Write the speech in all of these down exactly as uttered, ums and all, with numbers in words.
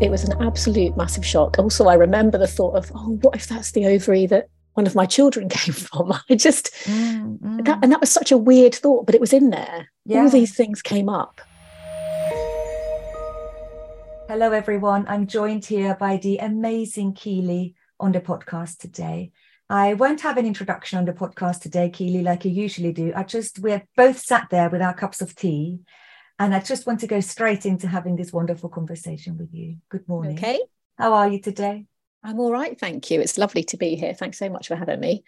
It was an absolute massive shock. Also, I remember the thought of, oh, what if that's the ovary that one of my children came from? I just, mm, mm. That, and that was such a weird thought, but it was in there. Yeah. All these things came up. Hello, everyone. I'm joined here by the amazing Keeley on the podcast today. I won't have an introduction on the podcast today, Keeley, like you usually do. I just, we're both sat there with our cups of tea. And I just want to go straight into having this wonderful conversation with you. Good morning. Okay. How are you today? I'm all right, thank you. It's lovely to be here. Thanks so much for having me.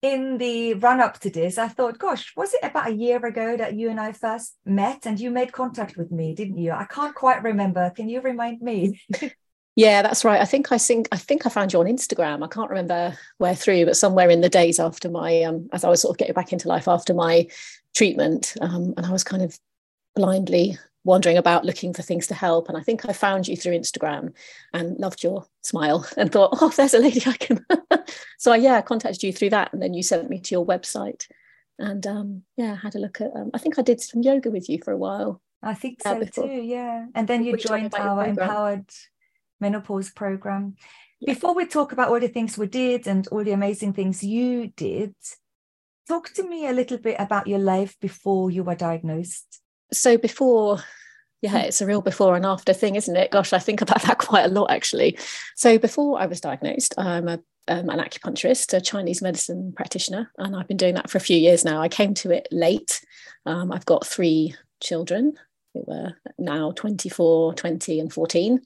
In the run-up to this, I thought, gosh, was it about a year ago that you and I first met and you made contact with me, didn't you? I can't quite remember. Can you remind me? Yeah, that's right. I think I think I think I found you on Instagram. I can't remember where through, but somewhere in the days after my, um, as I was sort of getting back into life after my treatment, um, and I was kind of blindly wandering about looking for things to help, and I think I found you through Instagram and loved your smile and thought, oh, there's a lady I can so I, yeah I contacted you through that, and then you sent me to your website, and um yeah I had a look at um, I think I did some yoga with you for a while. I think so before. too yeah and then you Which joined our Empowered Menopause program. Yeah. Before we talk about all the things we did and all the amazing things you did, talk to me a little bit about your life before you were diagnosed. So before, yeah, it's a real before and after thing, isn't it? Gosh, I think about that quite a lot, actually. So before I was diagnosed, I'm a, um, an acupuncturist, a Chinese medicine practitioner, and I've been doing that for a few years now. I came to it late. Um, I've got three children who were now twenty-four, twenty and fourteen.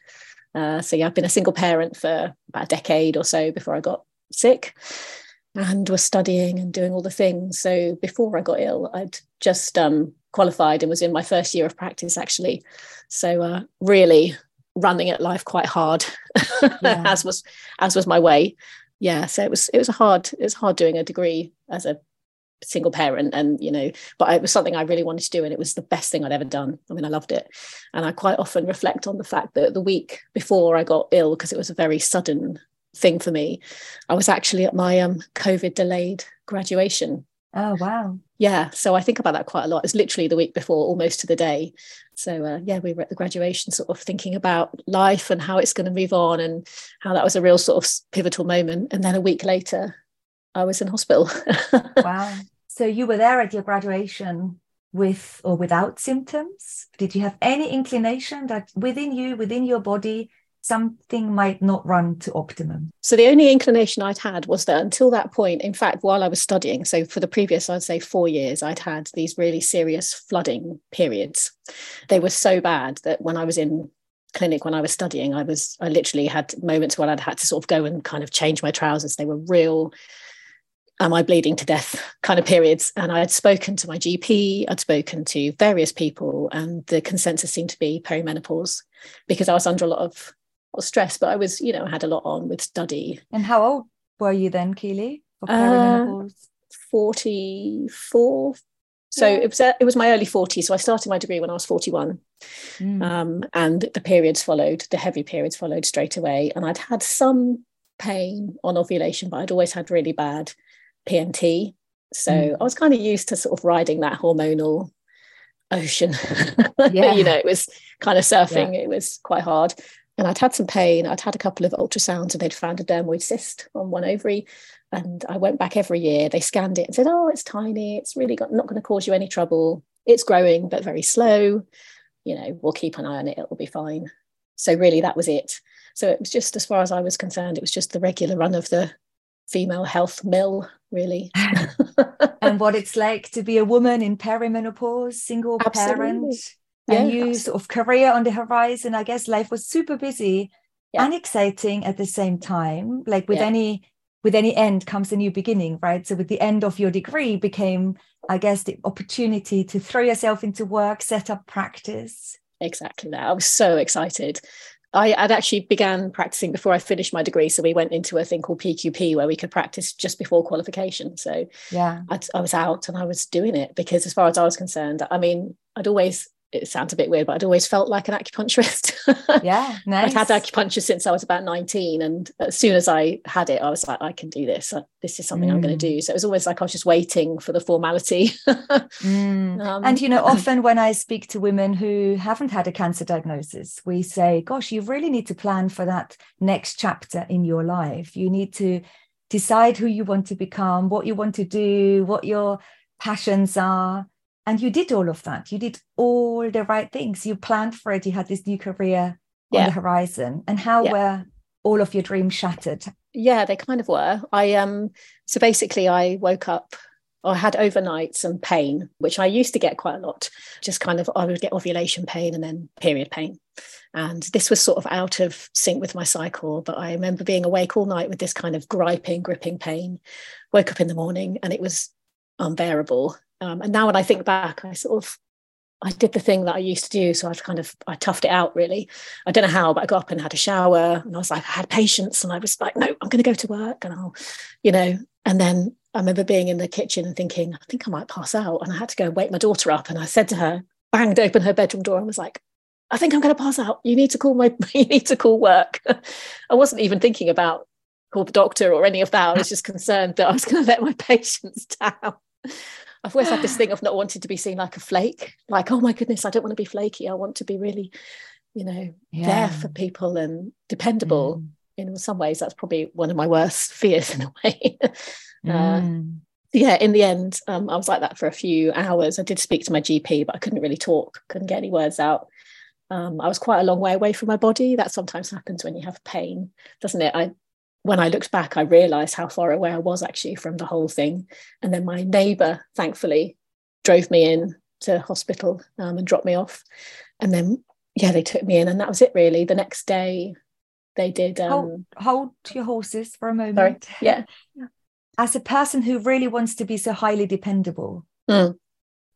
Uh, so yeah, I've been a single parent for about a decade or so before I got sick and was studying and doing all the things. So before I got ill, I'd just um, qualified and was in my first year of practice, actually. So uh, really running at life quite hard, yeah. as was as was my way. Yeah, so it was it was a hard it was hard doing a degree as a single parent, and you know, but it was something I really wanted to do, and it was the best thing I'd ever done. I mean, I loved it, and I quite often reflect on the fact that the week before I got ill, because it was a very sudden thing for me, I was actually at my um COVID delayed graduation. Oh wow. Yeah, so I think about that quite a lot. It's literally the week before, almost to the day. So uh, yeah, we were at the graduation sort of thinking about life and how it's going to move on, and how that was a real sort of pivotal moment, and then a week later I was in hospital. Wow. So you were there at your graduation with or without symptoms? Did you have any inclination that within you, within your body, something might not run to optimum? So the only inclination I'd had was that until that point, in fact, while I was studying, so for the previous, I'd say four years, I'd had these really serious flooding periods. They were so bad that when I was in clinic, when I was studying, I was, I literally had moments where I'd had to sort of go and kind of change my trousers. They were real, am I bleeding to death kind of periods. And I had spoken to my G P, I'd spoken to various people, and the consensus seemed to be perimenopause, because I was under a lot of or stress, but I was, you know, I had a lot on with study. And how old were you then, Keeley? Uh, forty-four. So yeah. it was it was my early forties. So I started my degree when I was forty-one. Mm. Um, and the periods followed, the heavy periods followed straight away. And I'd had some pain on ovulation, but I'd always had really bad P M T. So mm. I was kind of used to sort of riding that hormonal ocean. Yeah. You know, it was kind of surfing. Yeah. It was quite hard. And I'd had some pain. I'd had a couple of ultrasounds, and they'd found a dermoid cyst on one ovary. And I went back every year. They scanned it and said, oh, it's tiny. It's really got, not going to cause you any trouble. It's growing, but very slow. you know, we'll keep an eye on it, it'll be fine. So really that was it. So it was just, as far as I was concerned, it was just the regular run of the female health mill, really. And what it's like to be a woman in perimenopause, single absolutely. Parent, yeah, and you absolutely. Sort of career on the horizon. I guess life was super busy yeah. and exciting at the same time. Like with yeah. any with any end comes a new beginning, right? So with the end of your degree became, I guess, the opportunity to throw yourself into work, set up practice. Exactly that. I was so excited. I, I'd actually began practicing before I finished my degree. So we went into a thing called P Q P where we could practice just before qualification. So yeah, I'd, I was out and I was doing it because, as far as I was concerned, I mean, I'd always, it sounds a bit weird, but I'd always felt like an acupuncturist. Yeah, nice. I'd had acupuncture since I was about nineteen. And as soon as I had it, I was like, I can do this. This is something mm. I'm going to do. So it was always like I was just waiting for the formality. mm. um, and, you know, often when I speak to women who haven't had a cancer diagnosis, we say, gosh, you really need to plan for that next chapter in your life. You need to decide who you want to become, what you want to do, what your passions are. And you did all of that. You did all the right things. You planned for it. You had this new career yeah. on the horizon. And how yeah. were all of your dreams shattered? Yeah, they kind of were. I um. So basically, I woke up, or I had overnight some pain, which I used to get quite a lot. Just kind of, I would get ovulation pain and then period pain. And this was sort of out of sync with my cycle. But I remember being awake all night with this kind of griping, gripping pain. Woke up in the morning and it was unbearable. Um, and now when I think back, I sort of, I did the thing that I used to do. So I've kind of, I toughed it out, really. I don't know how, but I got up and had a shower and I was like, I had patience and I was like, no, I'm going to go to work and I'll, you know. And then I remember being in the kitchen and thinking, I think I might pass out. And I had to go and wake my daughter up. And I said to her, banged open her bedroom door and was like, I think I'm going to pass out. You need to call my, you need to call work. I wasn't even thinking about call the doctor or any of that. I was just concerned that I was going to let my patients down. I've always had this thing of not wanting to be seen like a flake, like, oh my goodness, I don't want to be flaky. I want to be really, you know, yeah. there for people and dependable. Mm. In some ways, that's probably one of my worst fears in a way. Mm. uh, yeah, in the end, um, I was like that for a few hours. I did speak to my G P, but I couldn't really talk, couldn't get any words out. Um, I was quite a long way away from my body. That sometimes happens when you have pain, doesn't it? I When I looked back, I realised how far away I was actually from the whole thing. And then my neighbour, thankfully, drove me in to hospital um, and dropped me off. And then, yeah, they took me in. And that was it, really. The next day, they did... Um, hold, hold your horses for a moment. Sorry. Yeah. As a person who really wants to be so highly dependable, mm.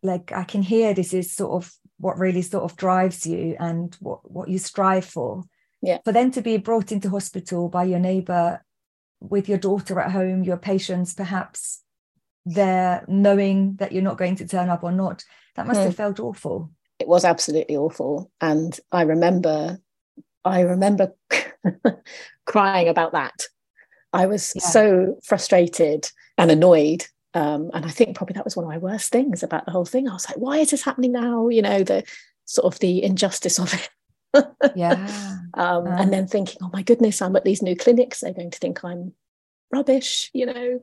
like I can hear this is sort of what really sort of drives you and what, what you strive for. Yeah. For them to be brought into hospital by your neighbour, with your daughter at home, your patients perhaps there, knowing that you're not going to turn up or not, that must mm. have felt awful. It was absolutely awful. And I remember, I remember crying about that. I was yeah. so frustrated and annoyed. Um, and I think probably that was one of my worst things about the whole thing. I was like, why is this happening now? You know, the sort of the injustice of it. yeah um, um, and then thinking, oh my goodness, I'm at these new clinics, they're going to think I'm rubbish, you know.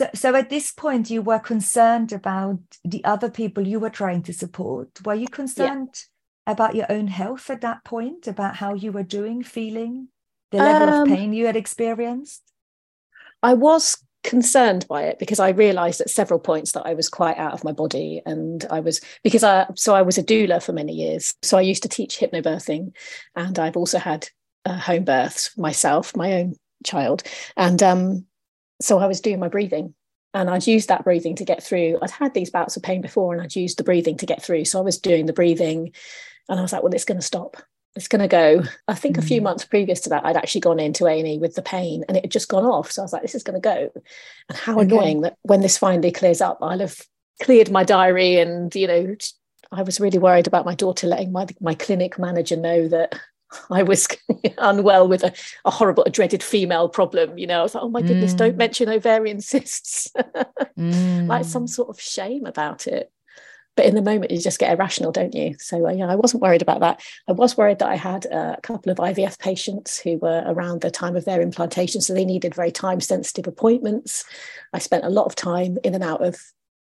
So, so at this point you were concerned about the other people you were trying to support. Were you concerned yeah. about your own health at that point, about how you were doing, feeling, the level um, of pain you had experienced? I was concerned by it because I realized at several points that I was quite out of my body, and I was because I so I was a doula for many years, so I used to teach hypnobirthing, and I've also had uh, home births myself, my own child, and um so I was doing my breathing, and I'd used that breathing to get through. I'd had these bouts of pain before and I'd used the breathing to get through, so I was doing the breathing and I was like, well, it's going to stop, it's going to go. I think a few months previous to that, I'd actually gone into A and E with the pain and it had just gone off. So I was like, this is going to go. And how okay. annoying that when this finally clears up, I'll have cleared my diary. And, you know, I was really worried about my daughter letting my, my clinic manager know that I was unwell with a, a horrible, a dreaded female problem. You know, I was like, oh my goodness, mm. don't mention ovarian cysts. mm. Like some sort of shame about it. But in the moment, you just get irrational, don't you? So, uh, yeah, I wasn't worried about that. I was worried that I had uh, a couple of I V F patients who were around the time of their implantation, so they needed very time-sensitive appointments. I spent a lot of time in and out of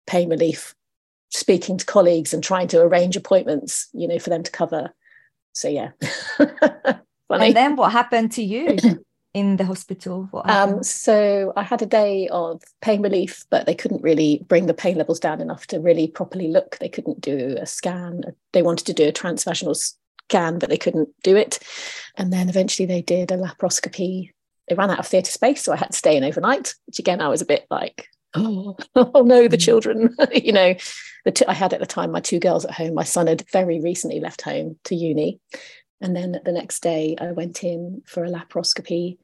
pain relief speaking to colleagues and trying to arrange appointments, you know, for them to cover. So, yeah. Funny. And then what happened to you in the hospital? What um, so I had a day of pain relief, but they couldn't really bring the pain levels down enough to really properly look. They couldn't do a scan. They wanted to do a transvaginal scan, but they couldn't do it. And then eventually they did a laparoscopy. They ran out of theatre space, so I had to stay in overnight, which again, I was a bit like, oh, oh no, the children, you know. The t- I had at the time my two girls at home. My son had very recently left home to uni. And then the next day I went in for a laparoscopy,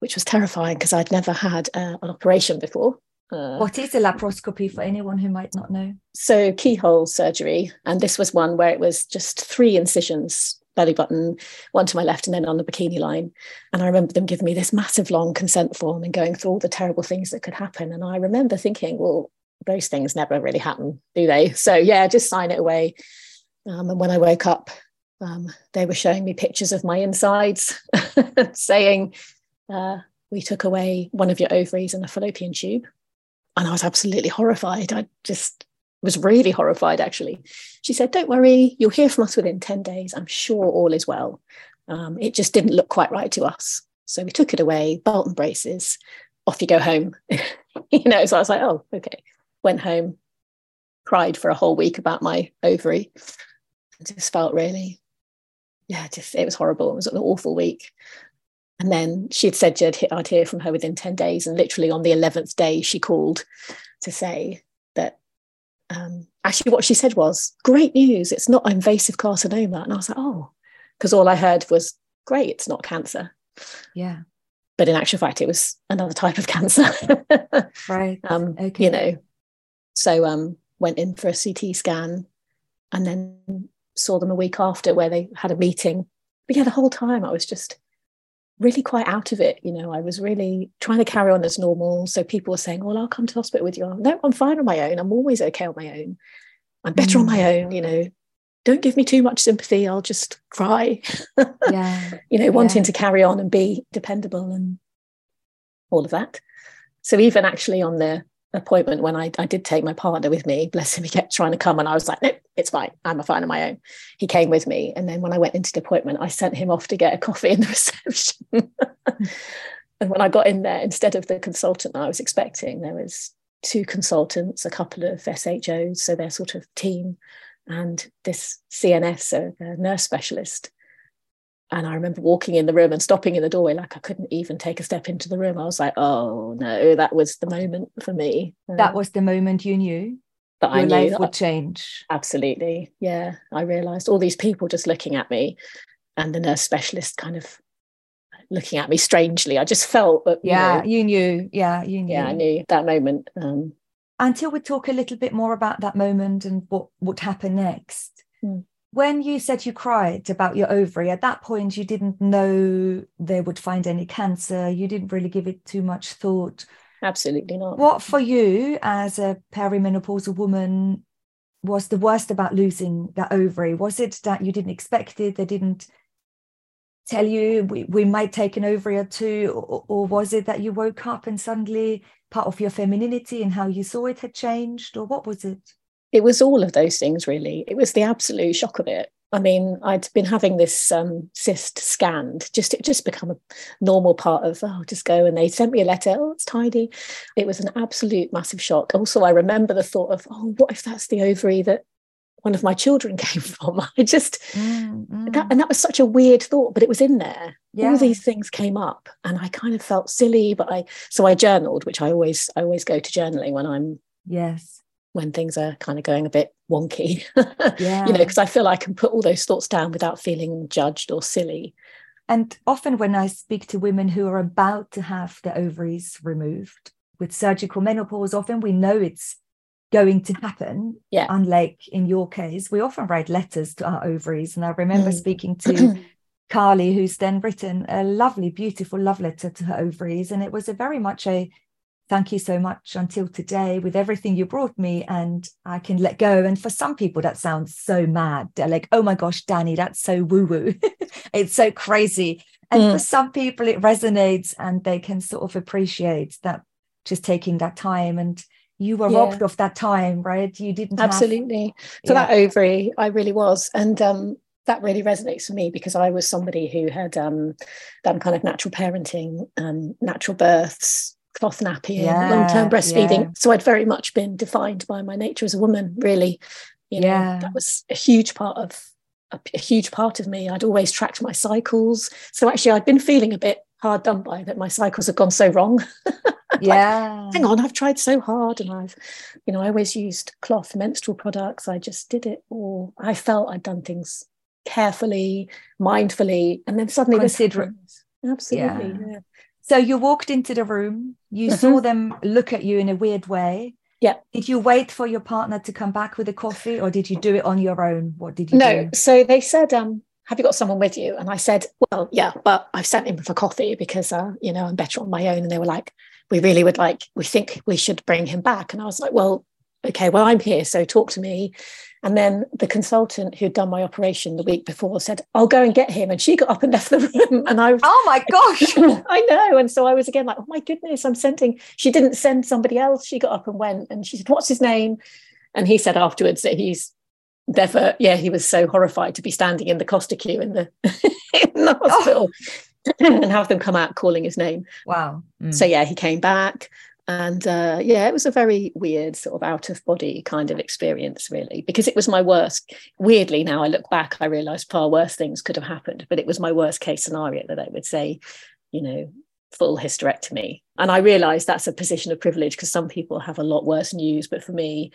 which was terrifying because I'd never had uh, an operation before. Uh, what is a laparoscopy for anyone who might not know? So keyhole surgery. And this was one where it was just three incisions, belly button, one to my left and then on the bikini line. And I remember them giving me this massive long consent form and going through all the terrible things that could happen. And I remember thinking, well, those things never really happen, do they? So yeah, just sign it away. Um, and when I woke up, Um, they were showing me pictures of my insides saying, uh, we took away one of your ovaries and a fallopian tube. And I was absolutely horrified. I just was really horrified, actually. She said, don't worry, you'll hear from us within ten days. I'm sure all is well. Um, it just didn't look quite right to us. So we took it away, belt and braces, off you go home. You know, so I was like, oh, okay. Went home, cried for a whole week about my ovary. I just felt really... Yeah, just it was horrible. It was an awful week. And then she'd said I'd hear from her within ten days. And literally on the eleventh day, she called to say that um, actually what she said was, great news, it's not invasive carcinoma. And I was like, oh, because all I heard was, great, it's not cancer. Yeah. But in actual fact, it was another type of cancer. Right. Um, okay. You know, so um, went in for a C T scan and then saw them a week after where they had a meeting. But yeah, the whole time I was just really quite out of it. You know, I was really trying to carry on as normal. So people were saying, well, I'll come to hospital with you. I'm, no, I'm fine on my own. I'm always okay on my own. I'm better mm. on my own, you know. Don't give me too much sympathy. I'll just cry. Yeah. You know, wanting yeah. to carry on and be dependable and all of that. So even actually on the appointment when I, I did take my partner with me, bless him, he kept trying to come and I was like, no, it's fine, I'm fine on my own. He came with me, and then when I went into the appointment I sent him off to get a coffee in the reception. And when I got in there, instead of the consultant I was expecting, there was two consultants, a couple of S H Os, so their sort of team, and this C N S, so a nurse specialist. And I remember walking in the room and stopping in the doorway, like I couldn't even take a step into the room. I was like, oh, no, that was the moment for me. That was the moment you knew that your life would change. Absolutely. Yeah. I realised all these people just looking at me and the nurse specialist kind of looking at me strangely. I just felt that. Yeah, you knew. Yeah, you knew. Yeah, I knew that moment. Um, Until we talk a little bit more about that moment and what would happen next. Hmm. When you said you cried about your ovary, at that point, you didn't know they would find any cancer. You didn't really give it too much thought. Absolutely not. What for you as a perimenopausal woman was the worst about losing that ovary? Was it that you didn't expect it? They didn't tell you we, we might take an ovary or two? Or, or was it that you woke up and suddenly part of your femininity and how you saw it had changed? Or what was it? It was all of those things, really. It was the absolute shock of it. I mean, I'd been having this um, cyst scanned. Just it just become a normal part of, oh, just go. And they sent me a letter. Oh, it's tidy. It was an absolute massive shock. Also, I remember the thought of, oh, what if that's the ovary that one of my children came from? I just, mm, mm. That, and that was such a weird thought, but it was in there. Yeah. All these things came up and I kind of felt silly. But I, so I journaled, which I always, I always go to journaling when I'm. Yes. When things are kind of going a bit wonky, yeah. You know, because I feel I can put all those thoughts down without feeling judged or silly. And often when I speak to women who are about to have their ovaries removed with surgical menopause, often we know it's going to happen. Yeah. Unlike in your case, we often write letters to our ovaries. And I remember mm. speaking to Carly, who's then written a lovely, beautiful love letter to her ovaries. And it was a very much a thank you so much until today with everything you brought me, and I can let go. And for some people that sounds so mad. They're like, oh my gosh, Dani, that's so woo-woo. It's so crazy. And mm. for some people it resonates and they can sort of appreciate that just taking that time. And you were yeah. robbed of that time, right? You didn't absolutely have, so yeah. that ovary, I really was, and um that really resonates for me, because I was somebody who had um done kind of natural parenting, um natural births, cloth napping, yeah, long-term breastfeeding, yeah. so I'd very much been defined by my nature as a woman, really, you know, yeah. that was a huge part of a, a huge part of me. I'd always tracked my cycles, so actually I'd been feeling a bit hard done by that my cycles had gone so wrong. Yeah, like, hang on, I've tried so hard, and I've, you know, I always used cloth menstrual products. I just did it all. I felt I'd done things carefully, mindfully, and then suddenly considerate. Absolutely, yeah. yeah. So you walked into the room, you mm-hmm. saw them look at you in a weird way. Yeah. Did you wait for your partner to come back with a coffee, or did you do it on your own? What did you no, do? No, so they said, um, have you got someone with you? And I said, well, yeah, but I've sent him for coffee because, uh, you know, I'm better on my own. And they were like, we really would like, we think we should bring him back. And I was like, well, okay, well, I'm here, so talk to me. And then the consultant who'd done my operation the week before said, I'll go and get him. And she got up and left the room. And I, oh my gosh. I know. And so I was again like, oh my goodness, I'm sending, she didn't send somebody else. She got up and went, and she said, what's his name? And he said afterwards that he's never, yeah, he was so horrified to be standing in the Costa queue in the, in the hospital oh. and have them come out calling his name. Wow. Mm. So yeah, he came back. And uh, yeah, it was a very weird sort of out of body kind of experience, really, because it was my worst. Weirdly, now I look back, I realise far worse things could have happened, but it was my worst case scenario that I would say, you know, full hysterectomy. And I realise that's a position of privilege, because some people have a lot worse news. But for me,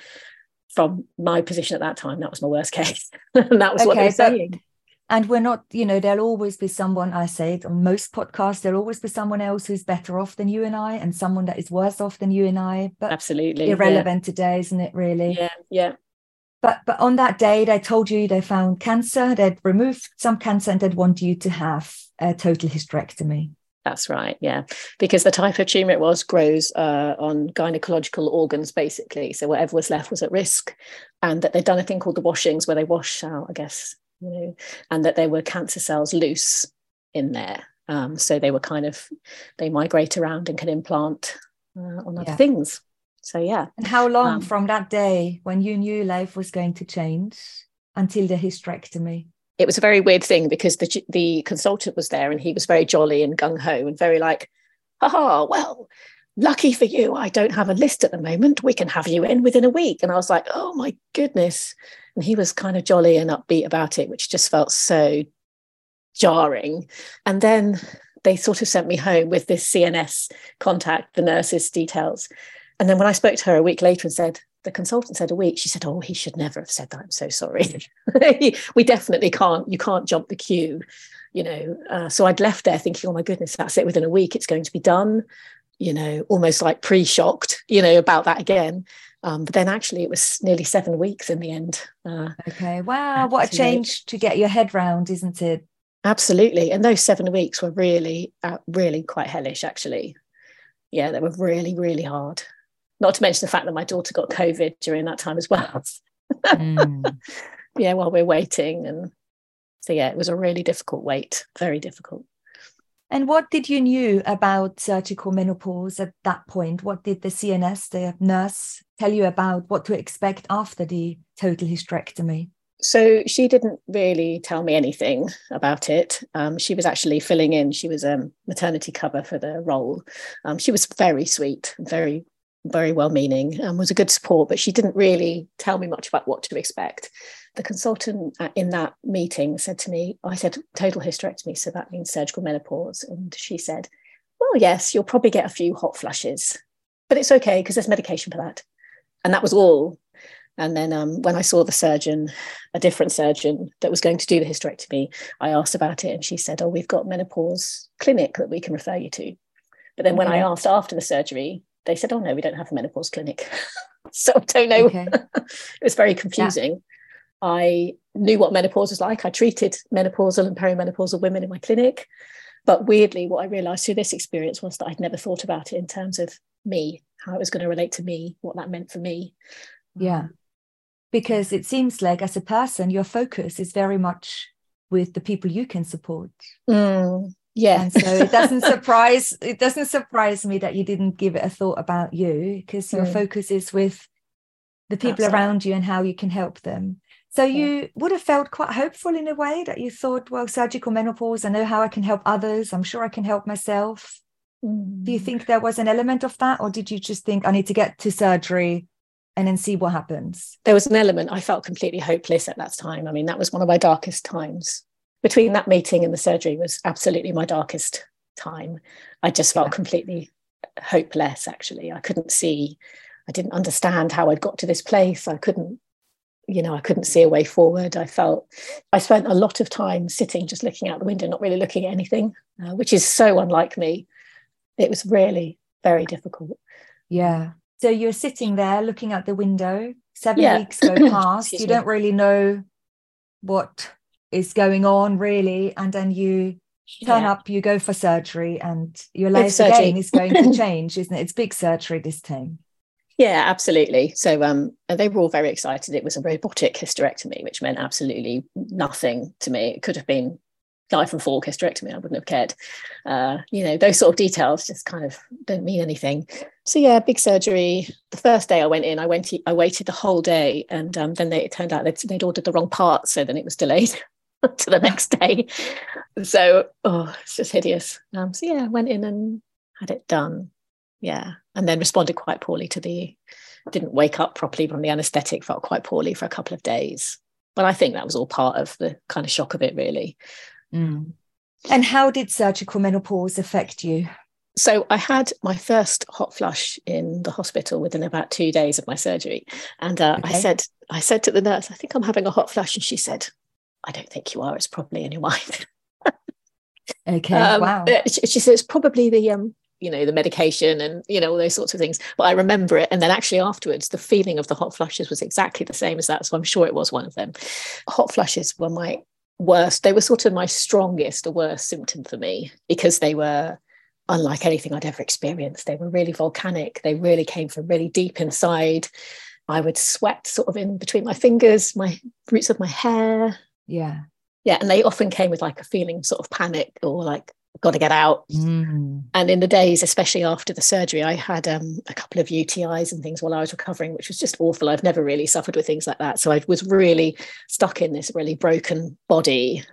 from my position at that time, that was my worst case. And that was okay, what they were saying. And we're not, you know, there'll always be someone, I say it on most podcasts, there'll always be someone else who's better off than you and I, and someone that is worse off than you and I. But absolutely irrelevant yeah. today, isn't it, really? Yeah, yeah. But but on that day, they told you they found cancer, they'd removed some cancer, and they'd want you to have a total hysterectomy. That's right, yeah, because the type of tumour it was grows uh, on gynecological organs, basically. So whatever was left was at risk, and that they'd done a thing called the washings, where they wash out, I guess, you know, and that there were cancer cells loose in there. Um, so they were kind of, they migrate around and can implant uh, on other yeah. things. So, yeah. And how long um, from that day when you knew life was going to change until the hysterectomy? It was a very weird thing, because the the consultant was there, and he was very jolly and gung-ho and very like, haha, well, lucky for you, I don't have a list at the moment. We can have you in within a week. And I was like, oh my goodness. And he was kind of jolly and upbeat about it, which just felt so jarring. And then they sort of sent me home with this C N S contact, the nurse's details. And then when I spoke to her a week later and said, the consultant said a week, she said, oh, he should never have said that. I'm so sorry. We definitely can't, you can't jump the queue, you know. Uh, so I'd left there thinking, oh my goodness, that's it. Within a week, it's going to be done. You know, almost like pre-shocked, you know, about that again. Um, but then actually it was nearly seven weeks in the end. Uh, okay, wow, what a change to get your head round, isn't it? Absolutely. And those seven weeks were really, uh, really quite hellish, actually. Yeah, they were really, really hard. Not to mention the fact that my daughter got COVID during that time as well. Mm. Yeah, while we're waiting. And so, yeah, it was a really difficult wait, very difficult. And what did you knew about surgical menopause at that point? What did the C N S, the nurse, tell you about what to expect after the total hysterectomy? So she didn't really tell me anything about it. Um, she was actually filling in. She was a um, maternity cover for the role. Um, she was very sweet, very, very well-meaning, and was a good support, but she didn't really tell me much about what to expect. The consultant in that meeting said to me, I said, total hysterectomy, so that means surgical menopause. And she said, well, yes, you'll probably get a few hot flushes, but it's okay because there's medication for that. And that was all. And then um, when I saw the surgeon, a different surgeon that was going to do the hysterectomy, I asked about it, and she said, oh, we've got menopause clinic that we can refer you to. But then okay. when I asked after the surgery, they said, oh, no, we don't have a menopause clinic. So I don't know. Okay. It was very confusing. Yeah. I knew what menopause was like. I treated menopausal and perimenopausal women in my clinic. But weirdly, what I realised through this experience was that I'd never thought about it in terms of me, how it was going to relate to me, what that meant for me. Yeah, because it seems like as a person, your focus is very much with the people you can support. Mm, Yeah. And so it doesn't surprise it doesn't surprise me that you didn't give it a thought about you, because your mm. focus is with the people Absolutely. Around you and how you can help them. So yeah. you would have felt quite hopeful in a way that you thought, well, surgical menopause, I know how I can help others. I'm sure I can help myself. Mm. Do you think there was an element of that, or did you just think I need to get to surgery and then see what happens? There was an element. I felt completely hopeless at that time. I mean, that was one of my darkest times. Between that meeting and the surgery was absolutely my darkest time. I just felt yeah. completely hopeless, actually. I couldn't see, I didn't understand how I'd got to this place. I couldn't, you know, I couldn't see a way forward. I felt, I spent a lot of time sitting, just looking out the window, not really looking at anything, uh, which is so unlike me. It was really very difficult. Yeah. So you're sitting there looking out the window, seven yeah. weeks go past, you don't really know what is going on really, and then you turn yeah. up, you go for surgery, and your life again is going to change, isn't it? It's big surgery this time. Yeah, absolutely. So um they were all very excited. It was a robotic hysterectomy, which meant absolutely nothing to me. It could have been knife and fork hysterectomy, I wouldn't have cared. Uh you know, those sort of details just kind of don't mean anything. So yeah, big surgery. The first day I went in, I went to, I waited the whole day, and um then they, it turned out they'd, they'd ordered the wrong part, so then it was delayed to the next day. So oh, it's just hideous. Um so yeah, went in and had it done. Yeah, and then responded quite poorly to the, didn't wake up properly from the anesthetic, felt quite poorly for a couple of days, but I think that was all part of the kind of shock of it really. Mm. And how did surgical menopause affect you? So I had my first hot flush in the hospital within about two days of my surgery, and uh, okay. I said I said to the nurse, I think I'm having a hot flush, and she said, I don't think you are, it's probably in your mind. Okay, um, wow. She said, it's probably the, um, you know, the medication and, you know, all those sorts of things. But I remember it. And then actually afterwards, the feeling of the hot flushes was exactly the same as that. So I'm sure it was one of them. Hot flushes were my worst. They were sort of my strongest, the worst symptom for me, because they were unlike anything I'd ever experienced. They were really volcanic. They really came from really deep inside. I would sweat sort of in between my fingers, my roots of my hair. Yeah. Yeah. And they often came with like a feeling sort of panic or like, got to get out. Mm. And in the days, especially after the surgery, I had um, a couple of U T Is and things while I was recovering, which was just awful. I've never really suffered with things like that. So I was really stuck in this really broken body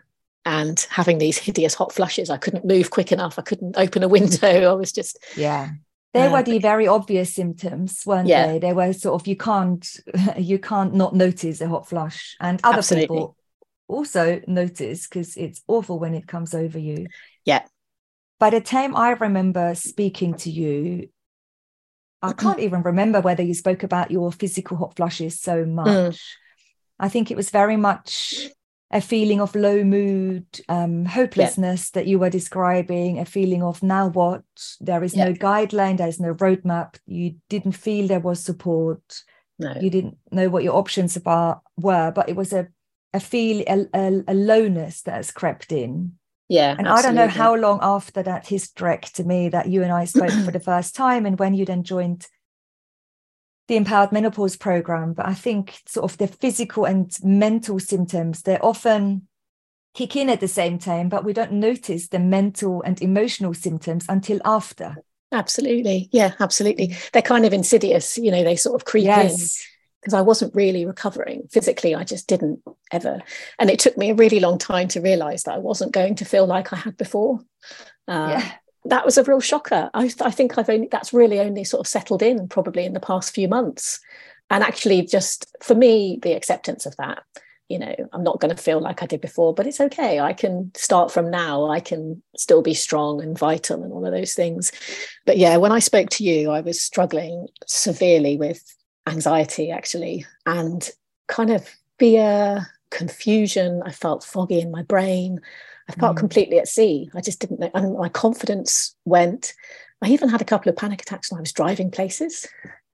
and having these hideous hot flushes. I couldn't move quick enough. I couldn't open a window. I was just... Yeah. They uh, were the very obvious symptoms, weren't yeah. they? They were sort of, you can't, you can't not notice a hot flush. And other Absolutely. People... also notice, because it's awful when it comes over you. Yeah. By the time I remember speaking to you, I can't even remember whether you spoke about your physical hot flushes so much. Mm. I think it was very much a feeling of low mood, um, hopelessness yeah. that you were describing, a feeling of now what? There is yeah. no guideline, there is no roadmap. You didn't feel there was support. No. You didn't know what your options about were, but it was a a feel a, a, a lowness that has crept in. Yeah. And absolutely. I don't know how long after that hysterectomy that you and I spoke for the first time, and when you then joined the Empowered Menopause program, but I think sort of the physical and mental symptoms, they often kick in at the same time, but we don't notice the mental and emotional symptoms until after. Absolutely. Yeah, absolutely. They're kind of insidious, you know, they sort of creep yes. in. Because I wasn't really recovering physically. I just didn't ever. And it took me a really long time to realise that I wasn't going to feel like I had before. Uh, yeah. That was a real shocker. I, I think I've only, that's really only sort of settled in probably in the past few months. And actually just for me, the acceptance of that, you know, I'm not going to feel like I did before, but it's okay. I can start from now. I can still be strong and vital and all of those things. But yeah, when I spoke to you, I was struggling severely with anxiety actually, and kind of fear, confusion. I felt foggy in my brain. I felt mm. completely at sea. I just didn't know. And my confidence went. I even had a couple of panic attacks when I was driving places.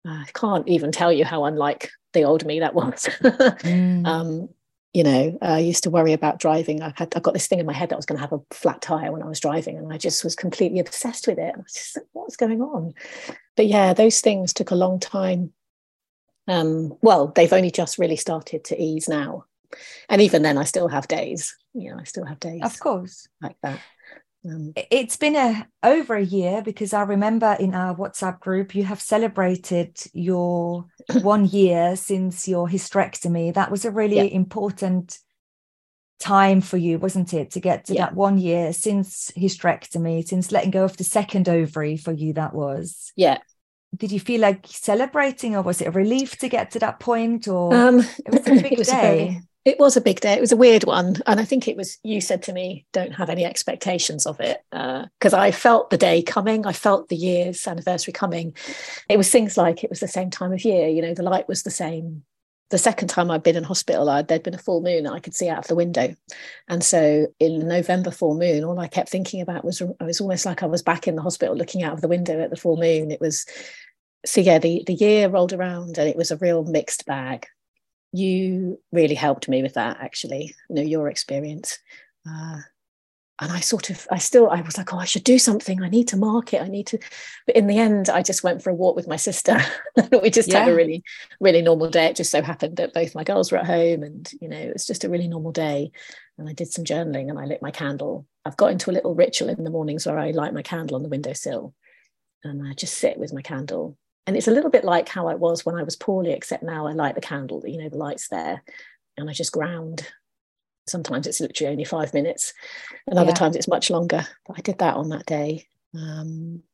I can't even tell you how unlike the old me that was. mm. Um, you know, I used to worry about driving. I had, I got this thing in my head that I was going to have a flat tire when I was driving, and I just was completely obsessed with it. I was just like, what's going on? But yeah, those things took a long time. Um, well, they've only just really started to ease now. And even then, I still have days. You know, I still have days. Of course. Like that. Um, it's been a over a year, because I remember in our WhatsApp group you have celebrated your one year since your hysterectomy. That was a really yeah. important time for you, wasn't it, to get to yeah. that one year since hysterectomy, since letting go of the second ovary for you, that was. Yeah. Did you feel like celebrating, or was it a relief to get to that point? Or um, it was a big it was day. A very, it was a big day. It was a weird one. And I think it was, you said to me, don't have any expectations of it. Because uh, I felt the day coming. I felt the year's anniversary coming. It was things like it was the same time of year. You know, the light was the same. The second time I'd been in hospital, I'd, there'd been a full moon that I could see out of the window. And so in the November full moon, all I kept thinking about was, it was almost like I was back in the hospital looking out of the window at the full moon. It was, so yeah, the, the year rolled around and it was a real mixed bag. You really helped me with that, actually, you know, your experience. Uh, and I sort of, I still, I was like, oh, I should do something. I need to mark it. I need to. But in the end, I just went for a walk with my sister. We just yeah. had a really, really normal day. It just so happened that both my girls were at home and, you know, it was just a really normal day. And I did some journaling and I lit my candle. I've got into a little ritual in the mornings where I light my candle on the windowsill and I just sit with my candle. And it's a little bit like how I was when I was poorly, except now I light the candle, you know, the light's there, and I just ground. Sometimes it's literally only five minutes and other yeah. times it's much longer. But I did that on that day. Um,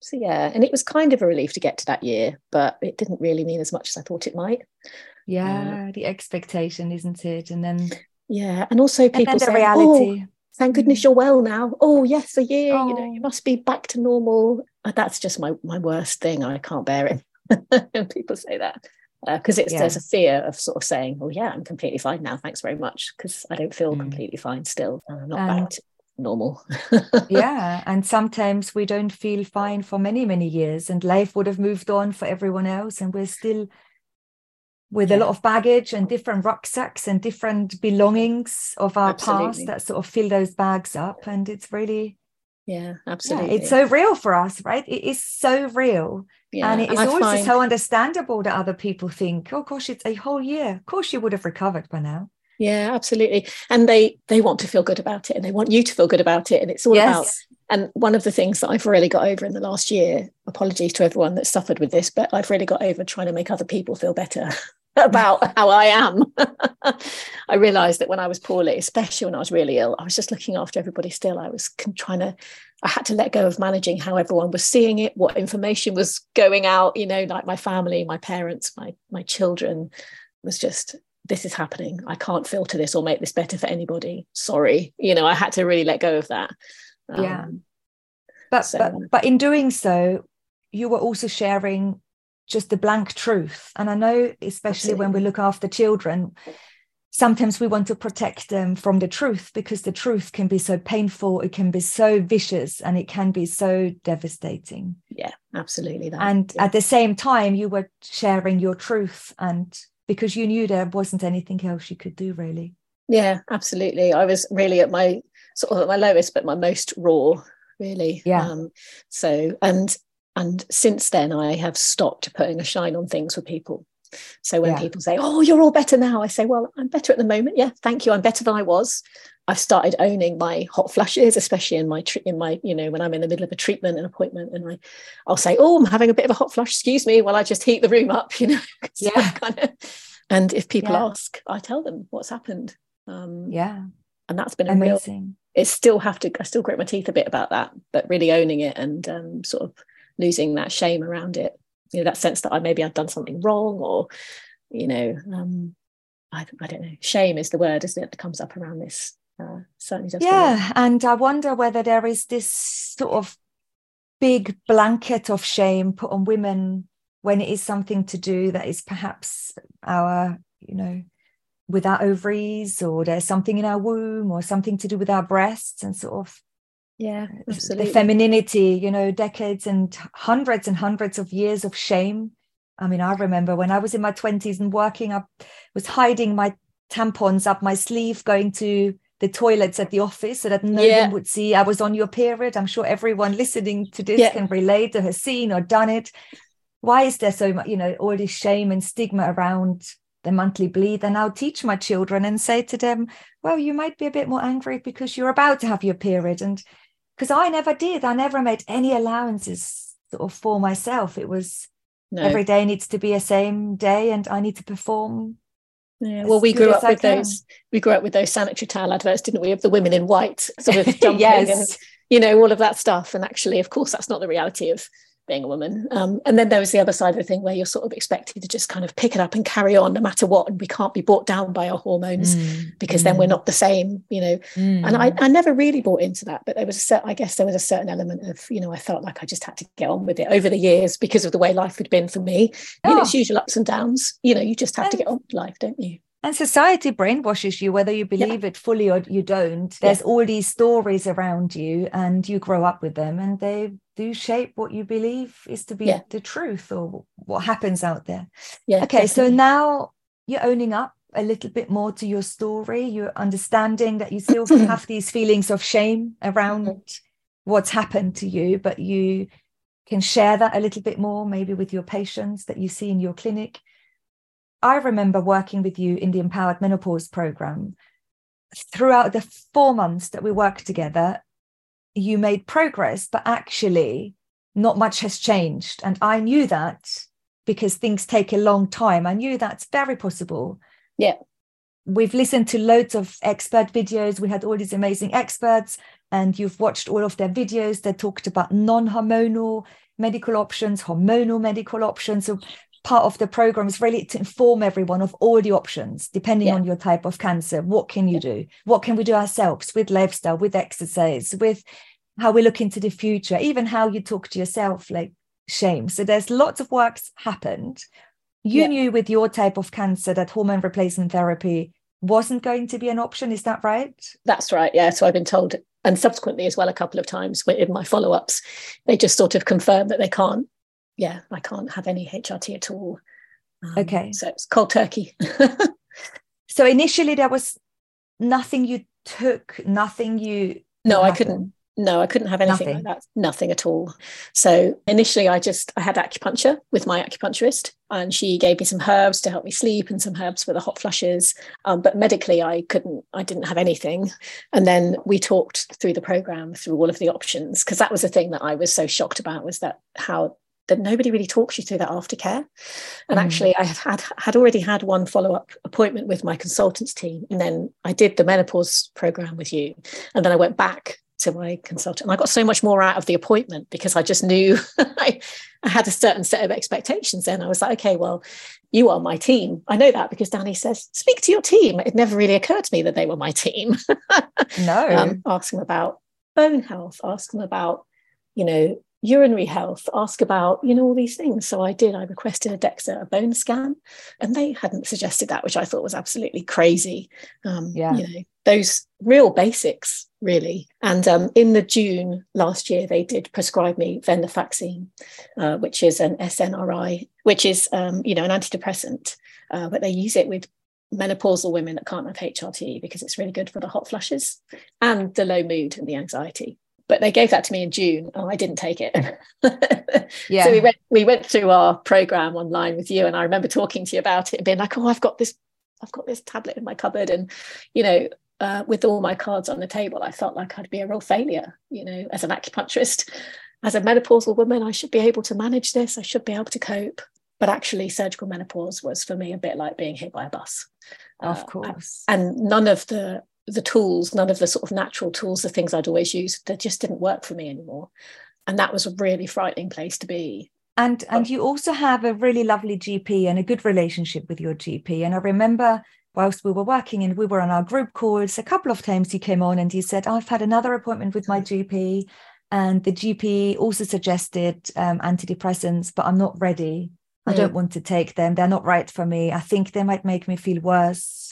so, yeah, and it was kind of a relief to get to that year, but it didn't really mean as much as I thought it might. Yeah, uh, the expectation, isn't it? And then... Yeah, and also people and then the say, reality. Oh, thank goodness you're well now. Oh, yes, a year, oh. you know, you must be back to normal. That's just my, my worst thing. I can't bear it. People say that because uh, it's yeah. there's a fear of sort of saying, oh, yeah, I'm completely fine now. Thanks very much, because I don't feel mm. completely fine still. And I'm not and, back to normal. Yeah. And sometimes we don't feel fine for many, many years, and life would have moved on for everyone else. And we're still with yeah. a lot of baggage and different rucksacks and different belongings of our absolutely. Past that sort of fill those bags up. And it's really, yeah, absolutely. Yeah, it's so real for us, right? It is so real. Yeah. And it is also find... so understandable that other people think, oh gosh, it's a whole year. Of course you would have recovered by now. Yeah, absolutely. And they they want to feel good about it, and they want you to feel good about it. And it's all yes. about, and one of the things that I've really got over in the last year, apologies to everyone that suffered with this, but I've really got over trying to make other people feel better about how I am. I realised that when I was poorly, especially when I was really ill, I was just looking after everybody still. I was trying to, I had to let go of managing how everyone was seeing it, what information was going out, you know, like my family, my parents, my my children. It was just, this is happening. I can't filter this or make this better for anybody. Sorry. You know, I had to really let go of that. Um, yeah. But, so. but but in doing so, you were also sharing just the blank truth. And I know, especially Absolutely. When we look after children, sometimes we want to protect them from the truth, because the truth can be so painful, it can be so vicious, and it can be so devastating. Yeah, absolutely. That. And yeah. at the same time, you were sharing your truth, and because you knew there wasn't anything else you could do, really. Yeah, absolutely. I was really at my sort of at my lowest, but my most raw, really. Yeah. Um, so, and And since then, I have stopped putting a shine on things for people. So when yeah. people say, oh, you're all better now, I say, well, I'm better at the moment. Yeah, thank you. I'm better than I was. I've started owning my hot flushes, especially in my, in my, you know, when I'm in the middle of a treatment and appointment, and I, I'll say, oh, I'm having a bit of a hot flush, excuse me, while I just heat the room up, you know. Yeah. Kind of, and if people yeah. ask, I tell them what's happened. Um, yeah. And that's been amazing. A real, it still have to, I still grit my teeth a bit about that, but really owning it and um, sort of losing that shame around it, you know, that sense that I maybe I've done something wrong, or, you know, um, I, I don't know, shame is the word, isn't it, that comes up around this. Uh, certainly does. Yeah, and I wonder whether there is this sort of big blanket of shame put on women when it is something to do that is perhaps our, you know, with our ovaries, or there's something in our womb, or something to do with our breasts, and sort of, yeah, absolutely. The femininity, you know, decades and hundreds and hundreds of years of shame. I mean, I remember when I was in my twenties and working, I was hiding my tampons up my sleeve, going to the toilets at the office so that no yeah. one would see I was on your period. I'm sure everyone listening to this yeah. can relate to has seen or done it. Why is there so much, you know, all this shame and stigma around the monthly bleed? And I'll teach my children and say to them, well, you might be a bit more angry because you're about to have your period. And because I never did. I never made any allowances sort of for myself. It was no. every day needs to be a same day, and I need to perform. Yeah, well, we grew up with those. We grew up with those sanitary towel adverts, didn't we? Of the women in white, sort of dumping, yes. and, you know, all of that stuff. And actually, of course, that's not the reality of being a woman. Um, and then there was the other side of the thing where you're sort of expected to just kind of pick it up and carry on no matter what, and we can't be brought down by our hormones mm. because mm. then we're not the same, you know. Mm. And I, I never really bought into that, but there was a set, I guess there was a certain element of, you know, I felt like I just had to get on with it over the years because of the way life had been for me. Oh. You know, it's usual ups and downs, you know, you just have and, to get on with life, don't you? And society brainwashes you, whether you believe yeah. it fully or you don't. There's yeah. all these stories around you and you grow up with them, and they do shape what you believe is to be yeah. the truth or what happens out there. Yeah, okay, definitely. So now you're owning up a little bit more to your story. You're understanding that you still have these feelings of shame around what's happened to you, but you can share that a little bit more, maybe with your patients that you see in your clinic. I remember working with you in the Empowered Menopause program. Throughout the four months that we worked together, you made progress, but actually not much has changed. And I knew that because things take a long time. I knew that's very possible. Yeah. We've listened to loads of expert videos. We had all these amazing experts, and you've watched all of their videos. They talked about non-hormonal medical options, hormonal medical options. So part of the program is really to inform everyone of all the options, depending yeah. on your type of cancer. What can you yeah. do? What can we do ourselves with lifestyle, with exercise, with how we look into the future, even how you talk to yourself, like shame. So there's lots of works happened. You yeah. knew with your type of cancer that hormone replacement therapy wasn't going to be an option. Is that right? That's right. Yeah. So I've been told, and subsequently as well, a couple of times in my follow-ups, they just sort of confirm that they can't. Yeah, I can't have any H R T at all. Um, okay. So it's cold turkey. So initially there was nothing you took, nothing you... No, happened. I couldn't. No, I couldn't have anything nothing. like that. Nothing at all. So initially I just, I had acupuncture with my acupuncturist, and she gave me some herbs to help me sleep and some herbs for the hot flushes. Um, but medically I couldn't, I didn't have anything. And then we talked through the program, through all of the options, because that was the thing that I was so shocked about, was that how... that nobody really talks you through that aftercare. And mm. actually I had, had already had one follow-up appointment with my consultants team. And then I did the menopause program with you. And then I went back to my consultant, and I got so much more out of the appointment because I just knew I, I had a certain set of expectations. Then I was like, okay, well, you are my team. I know that because Dani says, speak to your team. It never really occurred to me that they were my team. No. Um, ask them about bone health, ask them about, you know, urinary health, ask about, you know, all these things. So I did, I requested a DEXA, a bone scan, and they hadn't suggested that, which I thought was absolutely crazy. Um, yeah. You know, those real basics, really. And um, in the June last year, they did prescribe me Venlafaxine, uh, which is an S N R I, which is, um, you know, an antidepressant, uh, but they use it with menopausal women that can't have H R T because it's really good for the hot flushes and the low mood and the anxiety. But they gave that to me in June. Oh, I didn't take it. yeah. So we went we went through our program online with you, and I remember talking to you about it and being like, oh, I've got this, I've got this tablet in my cupboard. And, you know, uh, with all my cards on the table, I felt like I'd be a real failure, you know, as an acupuncturist, as a menopausal woman, I should be able to manage this. I should be able to cope. But actually surgical menopause was for me a bit like being hit by a bus. Of uh, course. And none of the the tools, none of the sort of natural tools, the things I'd always used, they just didn't work for me anymore. And that was a really frightening place to be. And and you also have a really lovely G P and a good relationship with your G P. And I remember whilst we were working and we were on our group calls, a couple of times you came on and you said, I've had another appointment with my G P, and the G P also suggested um, antidepressants, but I'm not ready. I mm. don't want to take them. They're not right for me. I think they might make me feel worse.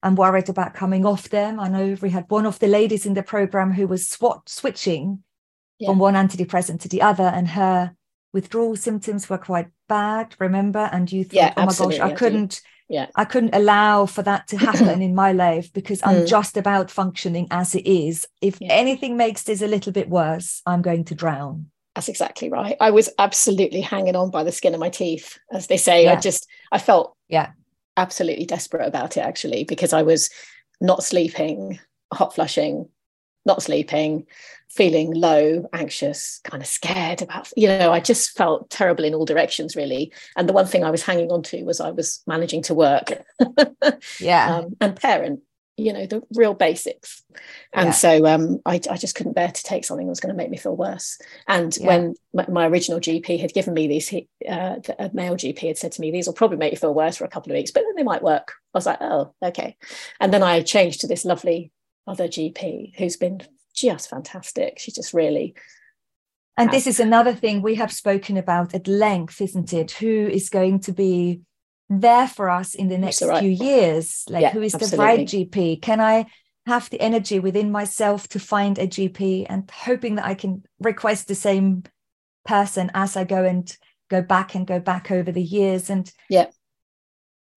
I'm worried about coming off them. I know we had one of the ladies in the program who was swat switching yeah. from one antidepressant to the other, and her withdrawal symptoms were quite bad, remember? And you thought, yeah, oh my gosh, I couldn't, yeah. I couldn't allow for that to happen in my life because I'm mm. just about functioning as it is. If yeah. anything makes this a little bit worse, I'm going to drown. That's exactly right. I was absolutely hanging on by the skin of my teeth, as they say. Yeah. I just, I felt... yeah. absolutely desperate about it, actually, because I was not sleeping, hot flushing, not sleeping, feeling low, anxious, kind of scared about, you know, I just felt terrible in all directions, really. And the one thing I was hanging on to was I was managing to work. Yeah. Um, and parent, you know, the real basics. And yeah. so um, I, I just couldn't bear to take something that was going to make me feel worse. And yeah. when my, my original G P had given me these, uh, a male G P had said to me, these will probably make you feel worse for a couple of weeks, but then they might work. I was like, oh, okay. And then I changed to this lovely other G P who's been just fantastic. She just really... And has. This is another thing we have spoken about at length, isn't it? Who is going to be there for us in the next right. few years? Like, yeah, who is absolutely. The right G P? Can I have the energy within myself to find a G P, and hoping that I can request the same person as I go and go back and go back over the years? And yeah,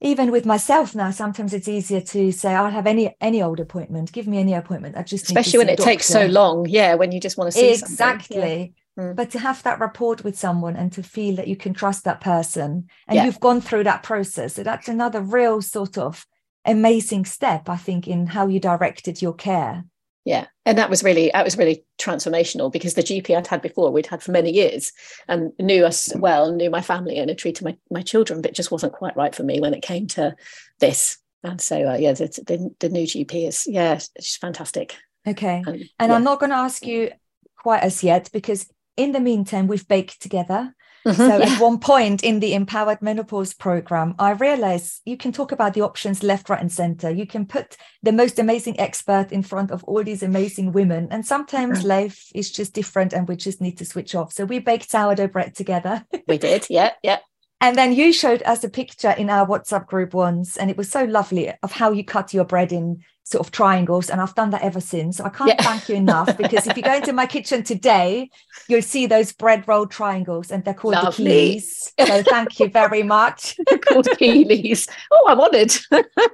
even with myself now, sometimes it's easier to say, I'll have any any old appointment, give me any appointment. I just especially need to when it doctor. Takes so long, yeah, when you just want to see exactly something. Yeah. Mm. But to have that rapport with someone and to feel that you can trust that person, and yeah. you've gone through that process, so that's another real sort of amazing step, I think, in how you directed your care. Yeah, and that was really that was really transformational, because the G P I'd had before, we'd had for many years, and knew us well, knew my family, and had treated my, my children, but just wasn't quite right for me when it came to this. And so, uh, yeah, the, the, the new G P is, yeah, she's fantastic. Okay, and, and yeah. I'm not going to ask you quite as yet, because in the meantime, we've baked together. Mm-hmm, so yeah. at one point in the Empowered Menopause program, I realized you can talk about the options left, right and center. You can put the most amazing expert in front of all these amazing women. And sometimes life is just different and we just need to switch off. So we baked sourdough bread together. We did. Yeah. Yeah. And then you showed us a picture in our WhatsApp group once, and it was so lovely, of how you cut your bread in sort of triangles. And I've done that ever since. I can't yeah. thank you enough, because if you go into my kitchen today, you'll see those bread roll triangles, and they're called lovely. The Keeleys. So thank you very much. They're called Keeleys. Oh, I'm honoured.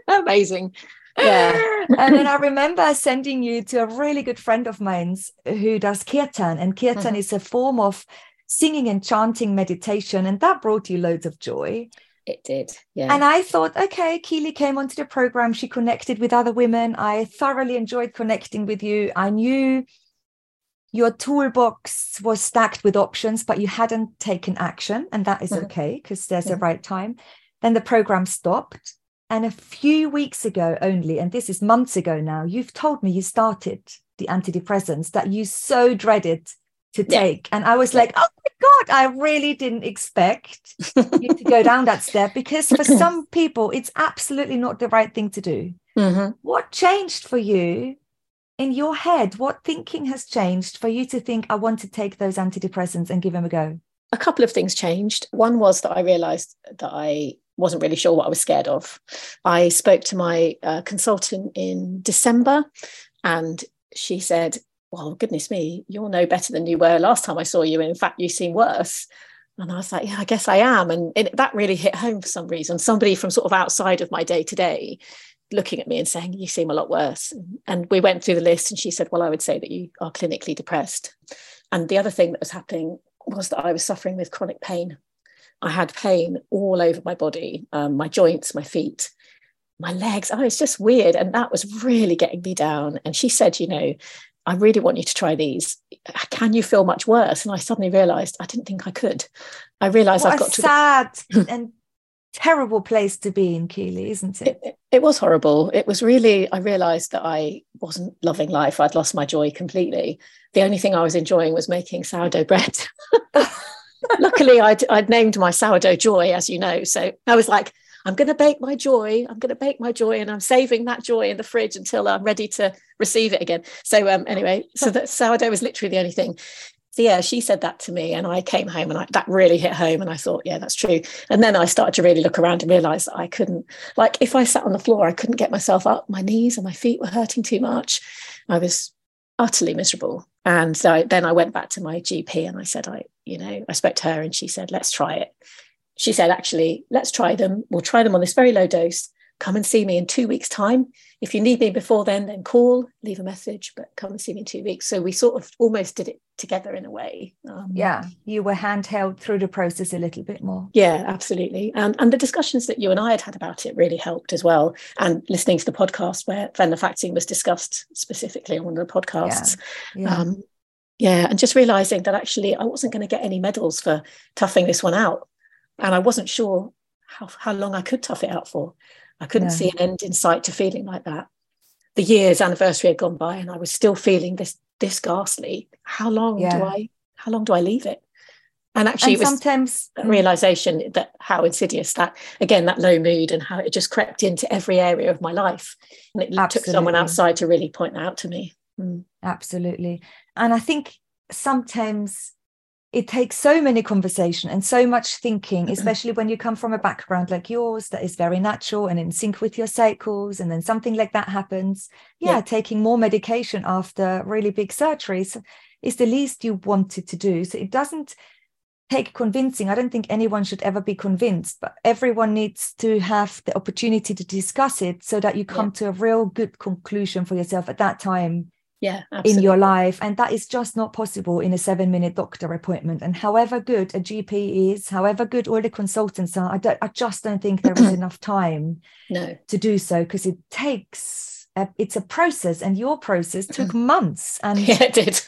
Amazing. Yeah. And then I remember sending you to a really good friend of mine who does kirtan, and kirtan mm-hmm. is a form of singing and chanting meditation, and that brought you loads of joy. It did, yeah. And I thought, okay, Keeley came onto the program, she connected with other women. I thoroughly enjoyed connecting with you. I knew your toolbox was stacked with options, but you hadn't taken action, and that is mm-hmm. okay, because there's yeah. a right time. Then the program stopped, and a few weeks ago only, and this is months ago now, you've told me you started the antidepressants that you so dreaded to take. Yeah. And I was like, oh my God, I really didn't expect you to go down that step, because for some people it's absolutely not the right thing to do. Mm-hmm. What changed for you in your head? What thinking has changed for you to think, I want to take those antidepressants and give them a go? A couple of things changed. One was that I realized that I wasn't really sure what I was scared of. I spoke to my uh, consultant in December, and she said, well, goodness me, you're no better than you were last time I saw you. In fact, you seem worse. And I was like, yeah, I guess I am. And it, that really hit home for some reason. Somebody from sort of outside of my day to day looking at me and saying, you seem a lot worse. And we went through the list, and she said, well, I would say that you are clinically depressed. And the other thing that was happening was that I was suffering with chronic pain. I had pain all over my body, um, my joints, my feet, my legs. Oh, it's just weird. And that was really getting me down. And she said, you know, I really want you to try these. Can you feel much worse? And I suddenly realised I didn't think I could. I realised I've got to... What a sad and terrible place to be in, Keeley, isn't it? It, it was horrible. It was really, I realised that I wasn't loving life. I'd lost my joy completely. The only thing I was enjoying was making sourdough bread. Luckily, I'd, I'd named my sourdough joy, as you know. So I was like, I'm going to bake my joy. I'm going to bake my joy. And I'm saving that joy in the fridge until I'm ready to receive it again. So um, anyway, so that sourdough was literally the only thing. So yeah, she said that to me, and I came home, and I, that really hit home. And I thought, yeah, that's true. And then I started to really look around and realize that I couldn't, like if I sat on the floor, I couldn't get myself up. My knees and my feet were hurting too much. I was utterly miserable. And so I, then I went back to my G P, and I said, I, you know, I spoke to her, and she said, let's try it. She said, actually, let's try them. We'll try them on this very low dose. come and see me in two weeks' time. If you need me before then, then call, leave a message, but come and see me in two weeks. So we sort of almost did it together in a way. Um, yeah, you were handheld through the process a little bit more. Yeah, absolutely. And, and the discussions that you and I had had about it really helped as well. And listening to the podcast where venlafaxine was discussed specifically on one of the podcasts. Yeah. Yeah. Um, yeah, and just realising that actually I wasn't going to get any medals for toughing this one out. And I wasn't sure how, how long I could tough it out for. I couldn't yeah. see an end in sight to feeling like that. The year's anniversary had gone by and I was still feeling this this ghastly. How long yeah. do I how long do I leave it? And actually and it was sometimes a realization that how insidious that, again, that low mood and how it just crept into every area of my life. And it Absolutely. took someone outside to really point that out to me. Mm. Absolutely. And I think sometimes it takes so many conversation and so much thinking, especially when you come from a background like yours that is very natural and in sync with your cycles, and then something like that happens. Yeah, yeah. Taking more medication after really big surgeries is the least you wanted to do. So it doesn't take convincing. I don't think anyone should ever be convinced, but everyone needs to have the opportunity to discuss it so that you come yeah. to a real good conclusion for yourself at that time. Yeah, absolutely. In your life. And that is just not possible in a seven minute doctor appointment. And however good a G P is, however good all the consultants are, I, don't, I just don't think there is enough time no. to do so, because it takes, a, it's a process, and your process took months. And yeah, it did.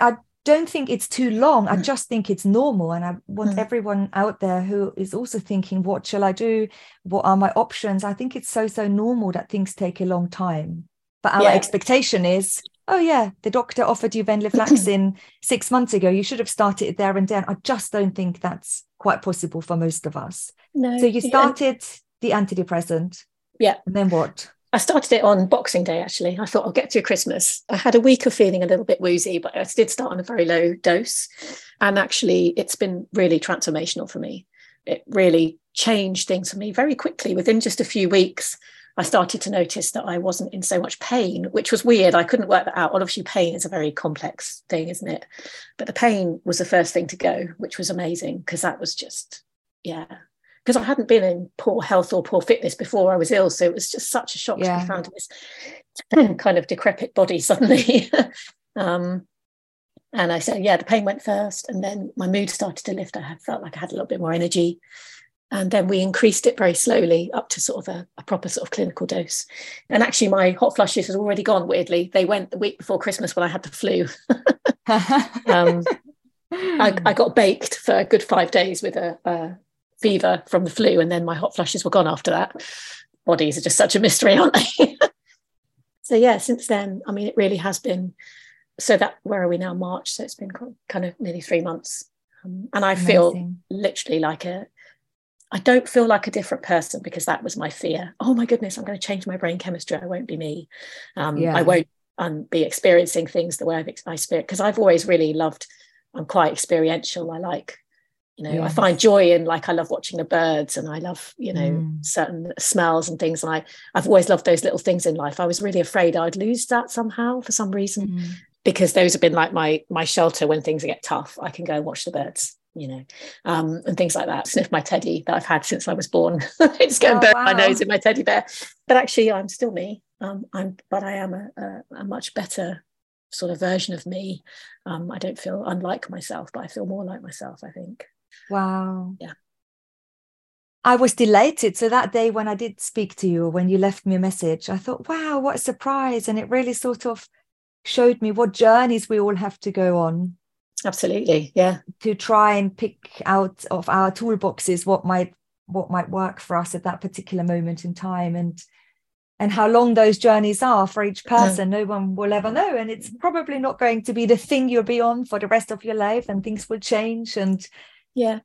I don't think it's too long. I just think it's normal. And I want everyone out there who is also thinking, what shall I do? What are my options? I think it's so, so normal that things take a long time. But our yeah. expectation is, oh, yeah, the doctor offered you venlafaxine six months ago. You should have started it there and then. I just don't think that's quite possible for most of us. No, so you started yeah. the antidepressant. Yeah. And then what? I started it on Boxing Day, actually. I thought, I'll get through Christmas. I had a week of feeling a little bit woozy, but I did start on a very low dose. And actually, it's been really transformational for me. It really changed things for me very quickly. Within just a few weeks, I started to notice that I wasn't in so much pain, which was weird. I couldn't work that out. Obviously, pain is a very complex thing, isn't it? But the pain was the first thing to go, which was amazing, because that was just, yeah. Because I hadn't been in poor health or poor fitness before I was ill. So it was just such a shock yeah. to be found in this kind of decrepit body suddenly. um, and I said, yeah, the pain went first. And then my mood started to lift. I felt like I had a little bit more energy. And then we increased it very slowly up to sort of a, a proper sort of clinical dose. And actually my hot flushes had already gone, weirdly. They went the week before Christmas when I had the flu. um, I, I got baked for a good five days with a, a fever from the flu. And then my hot flushes were gone after that. Bodies are just such a mystery, aren't they? So yeah, since then, I mean, it really has been. So that, where are we now? March. So it's been kind of nearly three months. Um, and I Amazing. feel literally like a, I don't feel like a different person, because that was my fear. Oh my goodness, I'm going to change my brain chemistry. I won't be me. Um, yeah. I won't um, be experiencing things the way I've experienced, because I've always really loved, I'm quite experiential. I like, you know, yes. I find joy in, like, I love watching the birds, and I love, you know, mm. certain smells and things. And I, I've always loved those little things in life. I was really afraid I'd lose that somehow for some reason, mm. because those have been like my, my shelter when things get tough. I can go and watch the birds, you know, um, and things like that. Sniff my teddy that I've had since I was born. It's going to oh, burn wow. my nose in my teddy bear. But actually, I'm still me. Um, I'm, but I am a, a, a much better sort of version of me. Um, I don't feel unlike myself, but I feel more like myself, I think. Wow. Yeah. I was delighted. So that day when I did speak to you, or when you left me a message, I thought, wow, what a surprise. And it really sort of showed me what journeys we all have to go on. Absolutely, yeah. To try and pick out of our toolboxes what might what might work for us at that particular moment in time, and and how long those journeys are for each person. No one will ever know, and it's probably not going to be the thing you'll be on for the rest of your life, and things will change. And yeah,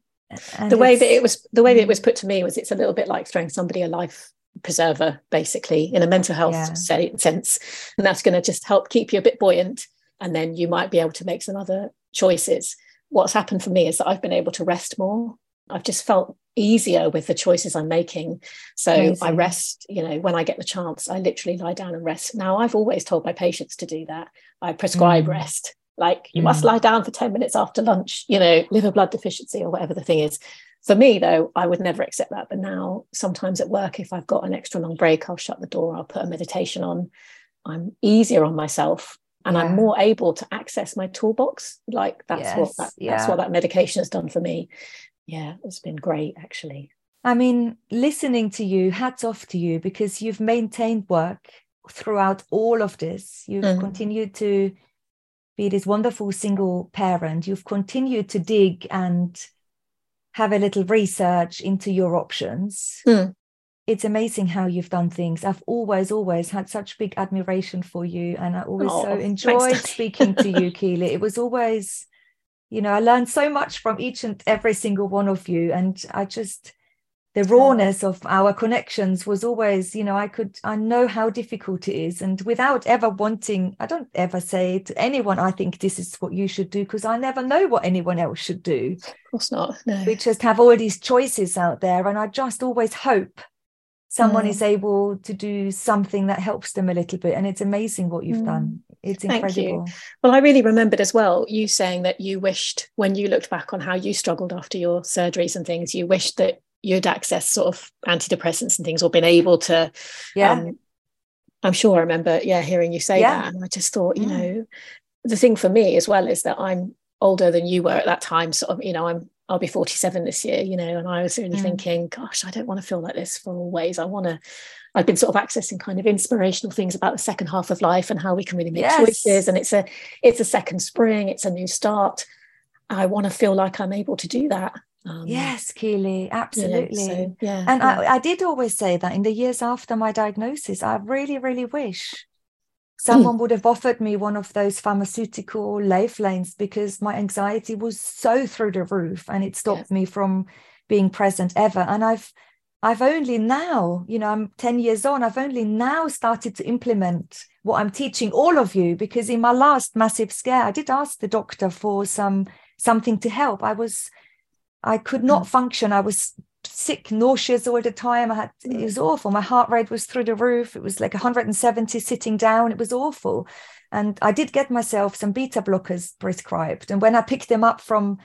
and the way that it was the way that it was put to me was, it's a little bit like throwing somebody a life preserver, basically, in a mental health yeah. sense, and that's going to just help keep you a bit buoyant, and then you might be able to make some other choices. What's happened for me is that I've been able to rest more. I've just felt easier with the choices I'm making. So Amazing. I rest, you know, when I get the chance, I literally lie down and rest. Now, I've always told my patients to do that. I prescribe mm. rest, like you mm. must lie down for ten minutes after lunch, you know, liver blood deficiency or whatever the thing is. For me, though, I would never accept that. But now sometimes at work, if I've got an extra long break, I'll shut the door, I'll put a meditation on. I'm easier on myself and yeah. I'm more able to access my toolbox. Like that's yes, what that, yeah. that's what that medication has done for me. Yeah, it's been great, actually. I mean, listening to you, hats off to you, because you've maintained work throughout all of this. You've mm. continued to be this wonderful single parent. You've continued to dig and have a little research into your options. Mm. It's amazing how you've done things. I've always, always had such big admiration for you. And I always oh, so enjoyed thanks, speaking to you, Keeley. It was always, you know, I learned so much from each and every single one of you. And I just, the rawness of our connections was always, you know, I could, I know how difficult it is. And without ever wanting, I don't ever say to anyone, I think this is what you should do, because I never know what anyone else should do. Of course not. No. We just have all these choices out there. And I just always hope someone mm. is able to do something that helps them a little bit. And it's amazing what you've mm. done. It's incredible. Thank you. Well, I really remembered as well, you saying that you wished, when you looked back on how you struggled after your surgeries and things, you wished that you'd accessed sort of antidepressants and things, or been able to. Yeah. Um, I'm sure I remember, yeah, hearing you say yeah. that. And I just thought, you mm. know, the thing for me as well is that I'm older than you were at that time. Sort of, you know, I'm I'll be forty-seven this year, you know, and I was really mm. thinking, gosh, I don't want to feel like this for always. I want to, I've been sort of accessing kind of inspirational things about the second half of life and how we can really make yes. choices. And it's a, it's a second spring, it's a new start. I want to feel like I'm able to do that. Um, yes, Keeley, absolutely. You know, so, yeah, and yeah. I, I did always say that in the years after my diagnosis, I really, really wish someone mm. would have offered me one of those pharmaceutical lifelines, because my anxiety was so through the roof and it stopped yes. me from being present ever. And I've I've only now, you know, I'm ten years on, I've only now started to implement what I'm teaching all of you, because in my last massive scare, I did ask the doctor for some something to help. I was, I could not mm. function. I was sick, nauseous all the time. I had, it was awful. My heart rate was through the roof. It was like one hundred seventy sitting down. It was awful. And I did get myself some beta blockers prescribed. And when I picked them up from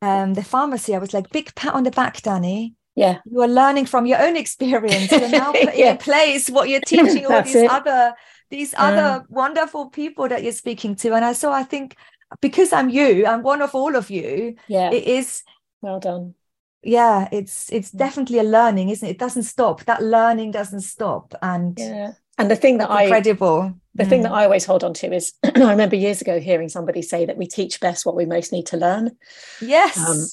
um, the pharmacy, I was like, big pat on the back, Dani. Yeah. You are learning from your own experience. You're now putting yeah. in place what you're teaching all these it. other, these yeah. other wonderful people that you're speaking to. And I saw, I think, because I'm you, I'm one of all of you. Yeah. It is. Well done. Yeah, it's it's definitely a learning, isn't it? It doesn't stop. That learning doesn't stop. And yeah. and the thing that I incredible. The mm. thing that I always hold on to is I remember years ago hearing somebody say that we teach best what we most need to learn. Yes. Um,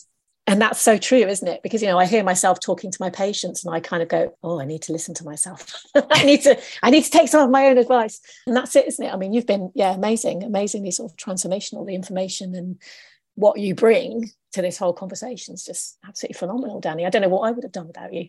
and that's so true, isn't it? Because, you know, I hear myself talking to my patients and I kind of go, oh, I need to listen to myself. I need to I need to take some of my own advice. And that's it, isn't it? I mean, you've been, yeah, amazing, amazingly sort of transformational, the information and what you bring to this whole conversation is just absolutely phenomenal, Dani. I don't know what I would have done without you.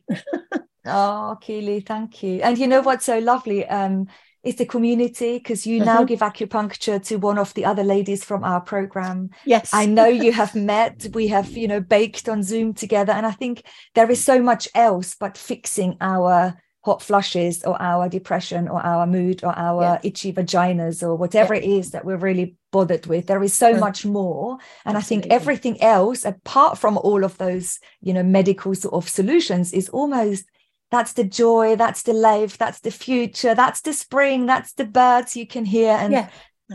Oh, Keeley, thank you. And you know what's so lovely um, is the community, because you mm-hmm. now give acupuncture to one of the other ladies from our program. Yes. I know you have met, we have, you know, baked on Zoom together. And I think there is so much else but fixing our hot flushes or our depression or our mood or our yeah. itchy vaginas or whatever yeah. it is that we're really bothered with. There is so mm. much more. And absolutely. I think everything else, apart from all of those, you know, medical sort of solutions, is almost, that's the joy, that's the life, that's the future, that's the spring, that's the birds you can hear. And, yeah,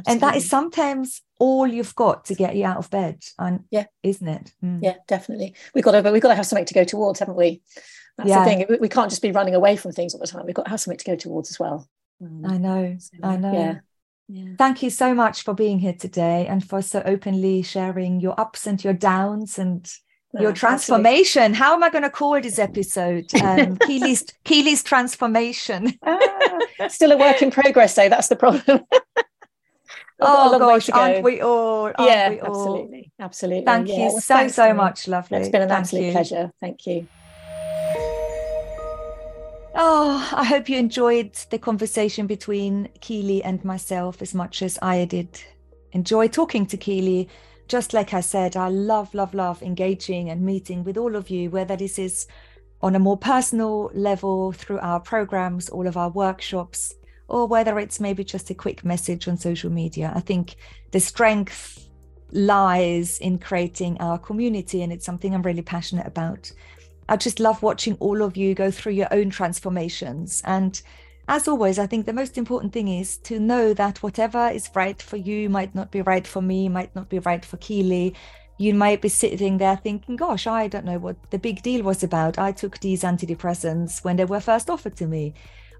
and that is sometimes all you've got to get you out of bed. And yeah, isn't it? Mm. Yeah, definitely. We've got to, but we've got to have something to go towards, haven't we? That's yeah. the thing. We can't just be running away from things all the time. We've got to have something to go towards as well. I know. So, I know. Yeah. Yeah. Thank you so much for being here today and for so openly sharing your ups and your downs and no, your transformation. Absolutely. How am I going to call this episode? Um, Keeley's, Keeley's transformation. Ah, still a work in progress, though. That's the problem. Oh gosh, aren't we all? Aren't yeah, we all? absolutely, absolutely. Thank yeah. you well, so so me. much, lovely. It's been an Thank absolute you. pleasure. Thank you. Oh, I hope you enjoyed the conversation between Keeley and myself as much as I did enjoy talking to Keeley. Just like I said, I love, love, love engaging and meeting with all of you, whether this is on a more personal level through our programs, all of our workshops, or whether it's maybe just a quick message on social media. I think the strength lies in creating our community, and it's something I'm really passionate about. I just love watching all of you go through your own transformations. And as always, I think the most important thing is to know that whatever is right for you might not be right for me, might not be right for Keeley. You might be sitting there thinking, gosh, I don't know what the big deal was about. I took these antidepressants when they were first offered to me.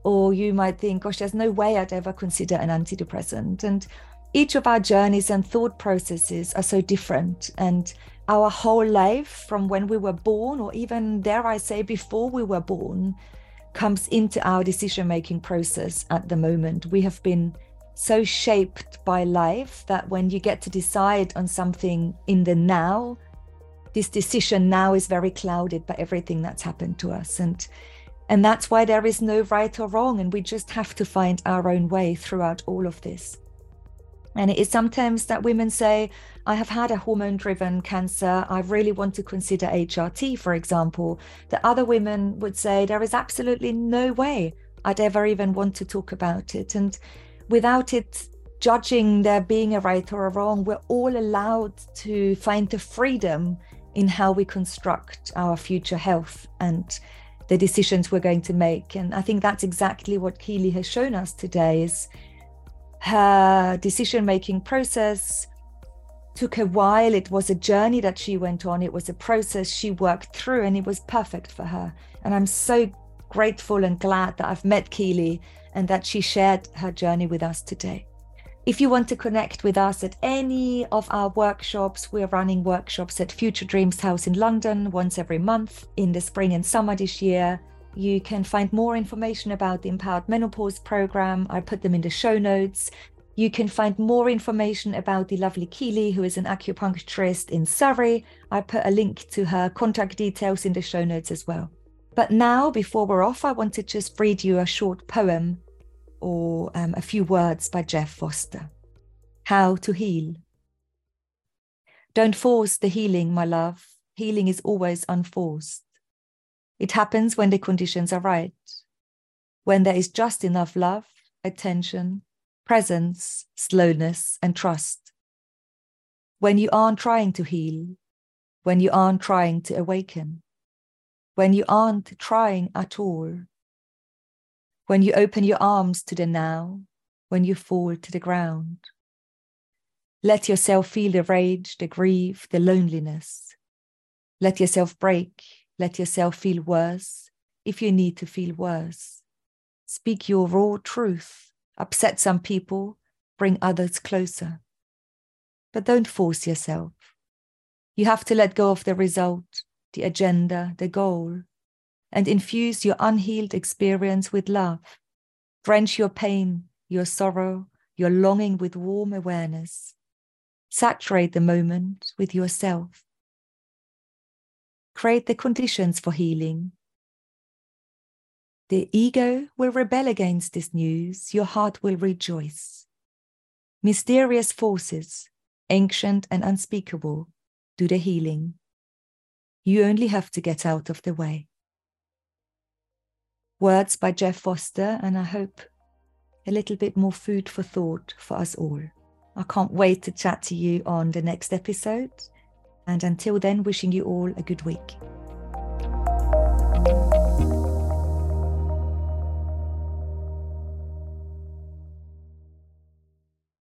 Or you might think, gosh, there's no way I'd ever consider an antidepressant. And each of our journeys and thought processes are so different, and our whole life from when we were born, or even dare I say before we were born, comes into our decision-making process at the moment. We have been so shaped by life that when you get to decide on something in the now, this decision now is very clouded by everything that's happened to us. And and that's why there is no right or wrong, and we just have to find our own way throughout all of this. And it is sometimes that women say, I have had a hormone-driven cancer. I really want to consider H R T, for example. The other women would say, there is absolutely no way I'd ever even want to talk about it. And without it judging there being a right or a wrong, we're all allowed to find the freedom in how we construct our future health and the decisions we're going to make. And I think that's exactly what Keeley has shown us today is her decision-making process took a while. It was a journey that she went on. It was a process she worked through, and it was perfect for her. And I'm so grateful and glad that I've met Keeley and that she shared her journey with us today. If you want to connect with us at any of our workshops, we're running workshops at Future Dreams House in London once every month in the spring and summer this year. You can find more information about the Empowered Menopause program. I put them in the show notes. You can find more information about the lovely Keeley, who is an acupuncturist in Surrey. I put a link to her contact details in the show notes as well. But now, before we're off, I want to just read you a short poem or um, a few words by Jeff Foster. How to heal. Don't force the healing, my love. Healing is always unforced. It happens when the conditions are right, when there is just enough love, attention, presence, slowness, and trust. When you aren't trying to heal, when you aren't trying to awaken, when you aren't trying at all, when you open your arms to the now, when you fall to the ground. Let yourself feel the rage, the grief, the loneliness. Let yourself break. Let yourself feel worse if you need to feel worse. Speak your raw truth. Upset some people, bring others closer. But don't force yourself. You have to let go of the result, the agenda, the goal, and infuse your unhealed experience with love. Drench your pain, your sorrow, your longing with warm awareness. Saturate the moment with yourself. Create the conditions for healing. The ego will rebel against this news. Your heart will rejoice. Mysterious forces, ancient and unspeakable, do the healing. You only have to get out of the way. Words by Jeff Foster, and I hope a little bit more food for thought for us all. I can't wait to chat to you on the next episode. And until then, wishing you all a good week.